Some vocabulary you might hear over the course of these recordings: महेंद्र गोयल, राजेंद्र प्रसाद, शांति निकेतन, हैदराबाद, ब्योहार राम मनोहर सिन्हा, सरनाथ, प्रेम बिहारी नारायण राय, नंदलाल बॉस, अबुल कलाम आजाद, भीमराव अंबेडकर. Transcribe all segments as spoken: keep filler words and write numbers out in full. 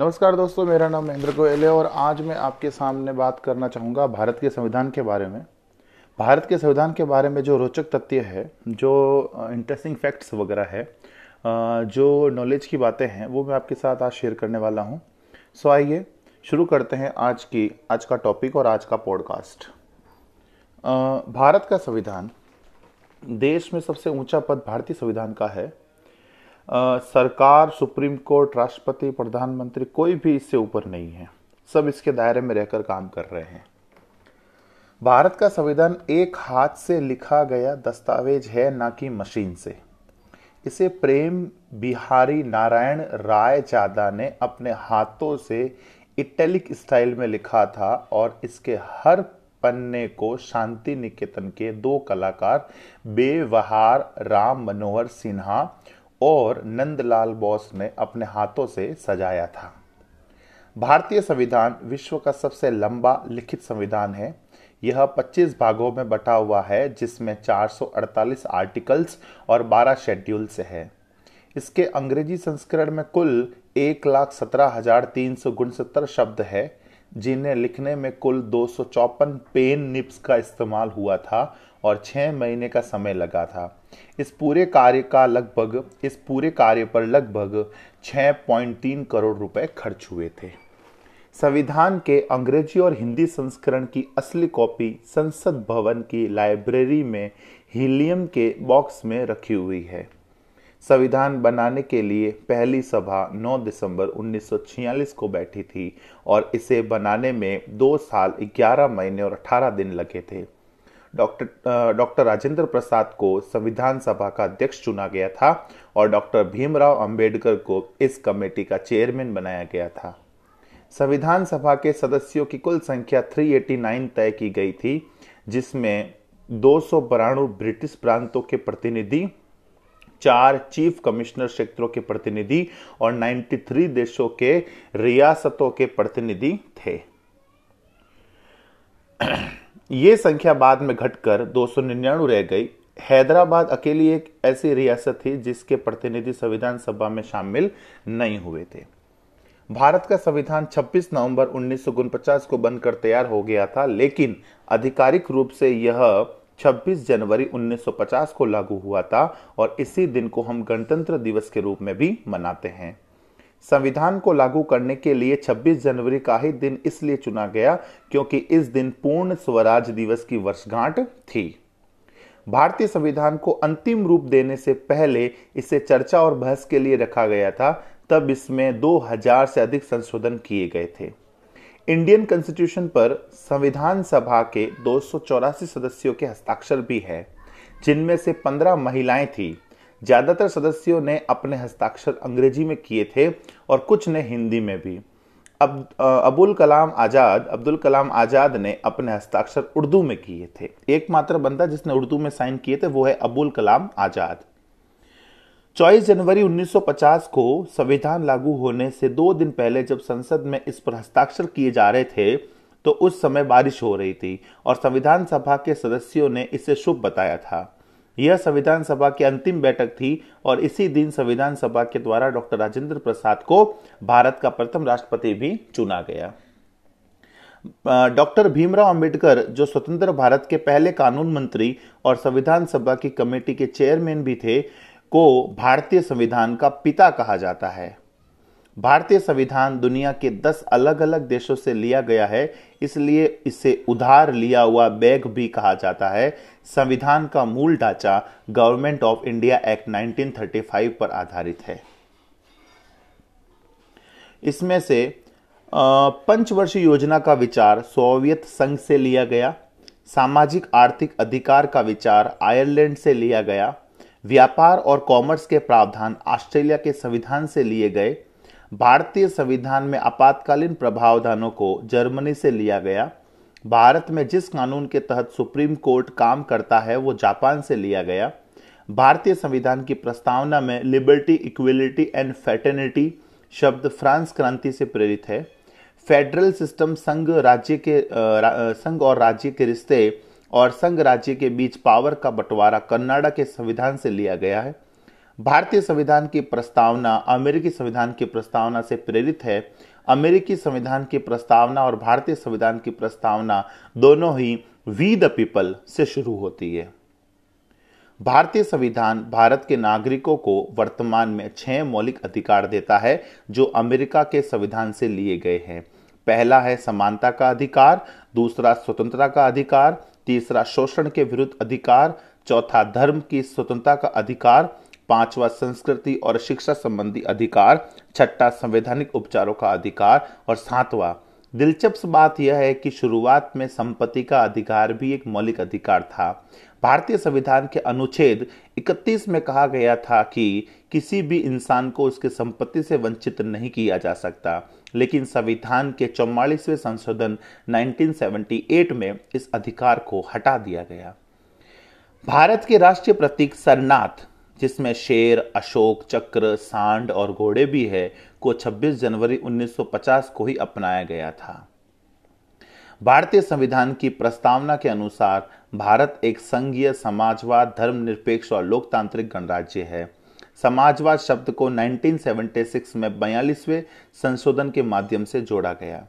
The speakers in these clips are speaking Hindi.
नमस्कार दोस्तों, मेरा नाम महेंद्र गोयल है और आज मैं आपके सामने बात करना चाहूँगा भारत के संविधान के बारे में। भारत के संविधान के बारे में जो रोचक तथ्य है, जो इंटरेस्टिंग फैक्ट्स वगैरह है, जो नॉलेज की बातें हैं, वो मैं आपके साथ आज शेयर करने वाला हूँ। सो आइए शुरू करते हैं आज की आज का टॉपिक और आज का पॉडकास्ट। भारत का संविधान, देश में सबसे ऊंचा पद भारतीय संविधान का है। आ, सरकार, सुप्रीम कोर्ट, राष्ट्रपति, प्रधानमंत्री, कोई भी इससे ऊपर नहीं है। सब इसके दायरे में रहकर काम कर रहे हैं। भारत का संविधान एक हाथ से लिखा गया दस्तावेज है, ना कि मशीन से। इसे प्रेम बिहारी नारायण राय जादा ने अपने हाथों से इटैलिक स्टाइल में लिखा था और इसके हर पन्ने को शांति निकेतन के दो कलाकार ब्योहार राम मनोहर सिन्हा और नंदलाल बॉस ने अपने हाथों से सजाया था। भारतीय संविधान विश्व का सबसे लंबा लिखित संविधान है। यह पच्चीस भागों में बटा हुआ है, जिसमें चार सौ अड़तालीस आर्टिकल्स और बारह शेड्यूल्स है। इसके अंग्रेजी संस्करण में कुल एक लाख सत्रह हजार तीन सौ उनहत्तर शब्द है, जिन्हें लिखने में कुल दो सौ चौपन पेन निब्स का इस्तेमाल हुआ था और छः महीने का समय लगा था। इस पूरे कार्य का लगभग इस पूरे कार्य पर लगभग छः पॉइंट तीन करोड़ रुपए खर्च हुए थे। संविधान के अंग्रेजी और हिंदी संस्करण की असली कॉपी संसद भवन की लाइब्रेरी में हीलियम के बॉक्स में रखी हुई है। संविधान बनाने के लिए पहली सभा नौ दिसंबर उन्नीस सौ छियालीस को बैठी थी और इसे बनाने में दो साल ग्यारह महीने और अठारह दिन लगे थे। डॉक्टर डॉक्टर राजेंद्र प्रसाद को संविधान सभा का अध्यक्ष चुना गया था और डॉक्टर भीमराव अंबेडकर को इस कमेटी का चेयरमैन बनाया गया था। संविधान सभा के सदस्यों की कुल संख्या तीन सौ नवासी तय की गई थी, जिसमें दो सौ बानवे ब्रिटिश प्रांतों के प्रतिनिधि, चार चीफ कमिश्नर क्षेत्रों के प्रतिनिधि और तिरानवे देशों के रियासतों के प्रतिनिधि थे। ये संख्या बाद में घटकर दो सौ निन्यानवे रह गई। हैदराबाद अकेली एक ऐसी रियासत थी जिसके प्रतिनिधि संविधान सभा में शामिल नहीं हुए थे। भारत का संविधान छब्बीस नवंबर उन्नीस सौ उनचास को बनकर तैयार हो गया था, लेकिन आधिकारिक रूप से यह छब्बीस जनवरी उन्नीस सौ पचास को लागू हुआ था और इसी दिन को हम गणतंत्र दिवस के रूप में भी मनाते हैं। संविधान को लागू करने के लिए छब्बीस जनवरी का ही दिन इसलिए चुना गया क्योंकि इस दिन पूर्ण स्वराज दिवस की वर्षगांठ थी। भारतीय संविधान को अंतिम रूप देने से पहले इसे चर्चा और बहस के लिए रखा गया था। तब इसमें दो हज़ार से अधिक संशोधन किए गए थे। इंडियन कॉन्स्टिट्यूशन पर संविधान सभा के दो सौ चौरासी सदस्यों के हस्ताक्षर भी है, जिनमें से पंद्रह महिलाएं थीं। ज़्यादातर सदस्यों ने अपने हस्ताक्षर अंग्रेजी में किए थे और कुछ ने हिंदी में भी। अब अबुल कलाम आजाद अब्दुल कलाम आजाद ने अपने हस्ताक्षर उर्दू में किए थे। एकमात्र बंदा जिसने उर्दू में साइन किए थे वो है अबुल कलाम आजाद। चौबीस जनवरी उन्नीस सौ पचास को संविधान लागू होने से दो दिन पहले जब संसद में इस पर हस्ताक्षर किए जा रहे थे, तो उस समय बारिश हो रही थी और संविधान सभा के सदस्यों ने इसे शुभ बताया था। यह संविधान सभा की अंतिम बैठक थी और इसी दिन संविधान सभा के द्वारा डॉक्टर राजेंद्र प्रसाद को भारत का प्रथम राष्ट्रपति भी चुना गया। डॉक्टर भीमराव अंबेडकर, जो स्वतंत्र भारत के पहले कानून मंत्री और संविधान सभा की कमेटी के चेयरमैन भी थे, को भारतीय संविधान का पिता कहा जाता है। भारतीय संविधान दुनिया के दस अलग अलग देशों से लिया गया है, इसलिए इसे उधार लिया हुआ बैग भी कहा जाता है। संविधान का मूल ढांचा गवर्नमेंट ऑफ इंडिया एक्ट उन्नीस सौ पैंतीस पर आधारित है। इसमें से पंचवर्षीय योजना का विचार सोवियत संघ से लिया गया। सामाजिक आर्थिक अधिकार का विचार आयरलैंड से लिया गया। व्यापार और कॉमर्स के प्रावधान ऑस्ट्रेलिया के संविधान से लिए गए। भारतीय संविधान में आपातकालीन प्रावधानों को जर्मनी से लिया गया। भारत में जिस कानून के तहत सुप्रीम कोर्ट काम करता है वो जापान से लिया गया। भारतीय संविधान की प्रस्तावना में लिबर्टी, इक्वलिटी एंड फ्रेटर्निटी शब्द फ्रांस क्रांति से प्रेरित है। फेडरल सिस्टम संघ राज्य के संघ और राज्य के रिश्ते और संघ राज्य के बीच पावर का बंटवारा कनाडा के संविधान से लिया गया है। भारतीय संविधान की प्रस्तावना अमेरिकी संविधान की प्रस्तावना से प्रेरित है। अमेरिकी संविधान की प्रस्तावना और भारतीय संविधान की प्रस्तावना दोनों ही वी द पीपल से शुरू होती है। भारतीय संविधान भारत के नागरिकों को वर्तमान में छह मौलिक अधिकार देता है जो अमेरिका के संविधान से लिए गए हैं। पहला है समानता का अधिकार, दूसरा स्वतंत्रता का अधिकार, तीसरा शोषण के विरुद्ध अधिकार, चौथा धर्म की स्वतंत्रता का अधिकार, पांचवा संस्कृति और शिक्षा संबंधी अधिकार, छठा संवैधानिक उपचारों का अधिकार और सातवां। दिलचस्प बात यह है कि शुरुआत में संपत्ति का अधिकार भी एक मौलिक अधिकार था। भारतीय संविधान के अनुच्छेद इकतीस में कहा गया था कि किसी भी इंसान को उसके संपत्ति से वंचित नहीं किया जा सकता, लेकिन संविधान के चौवालीसवें संशोधन उन्नीस सौ अठहत्तर में इस अधिकार को हटा दिया गया। भारत के राष्ट्रीय प्रतीक सरनाथ, जिसमें शेर, अशोक चक्र, सांड और घोड़े भी है, को छब्बीस जनवरी उन्नीस सौ पचास को ही अपनाया गया था। भारतीय संविधान की प्रस्तावना के अनुसार भारत एक संघीय, समाजवाद, धर्मनिरपेक्ष और लोकतांत्रिक गणराज्य है। समाजवाद शब्द को उन्नीस सौ छिहत्तर में बयालीसवें संशोधन के माध्यम से जोड़ा गया।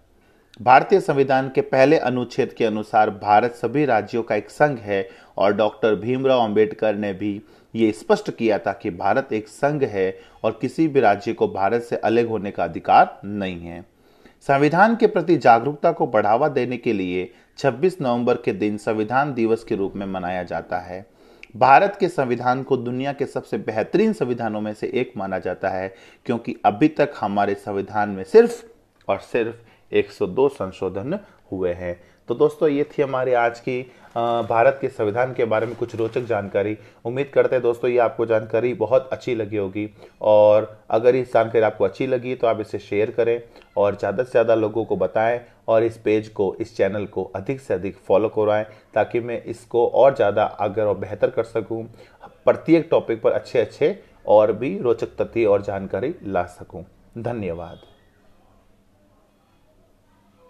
भारतीय संविधान के पहले अनुच्छेद के अनुसार भारत सभी राज्यों का एक संघ है और डॉक्टर भीमराव अंबेडकर ने भी ये स्पष्ट किया था कि भारत एक संघ है और किसी भी राज्य को भारत से अलग होने का अधिकार नहीं है। संविधान के प्रति जागरूकता को बढ़ावा देने के लिए छब्बीस नवंबर के दिन संविधान दिवस के रूप में मनाया जाता है। भारत के संविधान को दुनिया के सबसे बेहतरीन संविधानों में से एक माना जाता है, क्योंकि अभी तक हमारे संविधान में सिर्फ और सिर्फ एक सौ दो संशोधन हुए हैं। तो दोस्तों, ये थी हमारी आज की भारत के संविधान के बारे में कुछ रोचक जानकारी। उम्मीद करते हैं दोस्तों ये आपको जानकारी बहुत अच्छी लगी होगी, और अगर ये जानकारी आपको अच्छी लगी तो आप इसे शेयर करें और ज़्यादा से ज़्यादा लोगों को बताएं, और इस पेज को, इस चैनल को अधिक से अधिक फॉलो करवाएं, ताकि मैं इसको और ज़्यादा आगे और बेहतर कर सकूँ, प्रत्येक टॉपिक पर अच्छे अच्छे और भी रोचक तथ्य और जानकारी ला सकूँ। धन्यवाद।